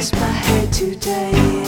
raise my head today.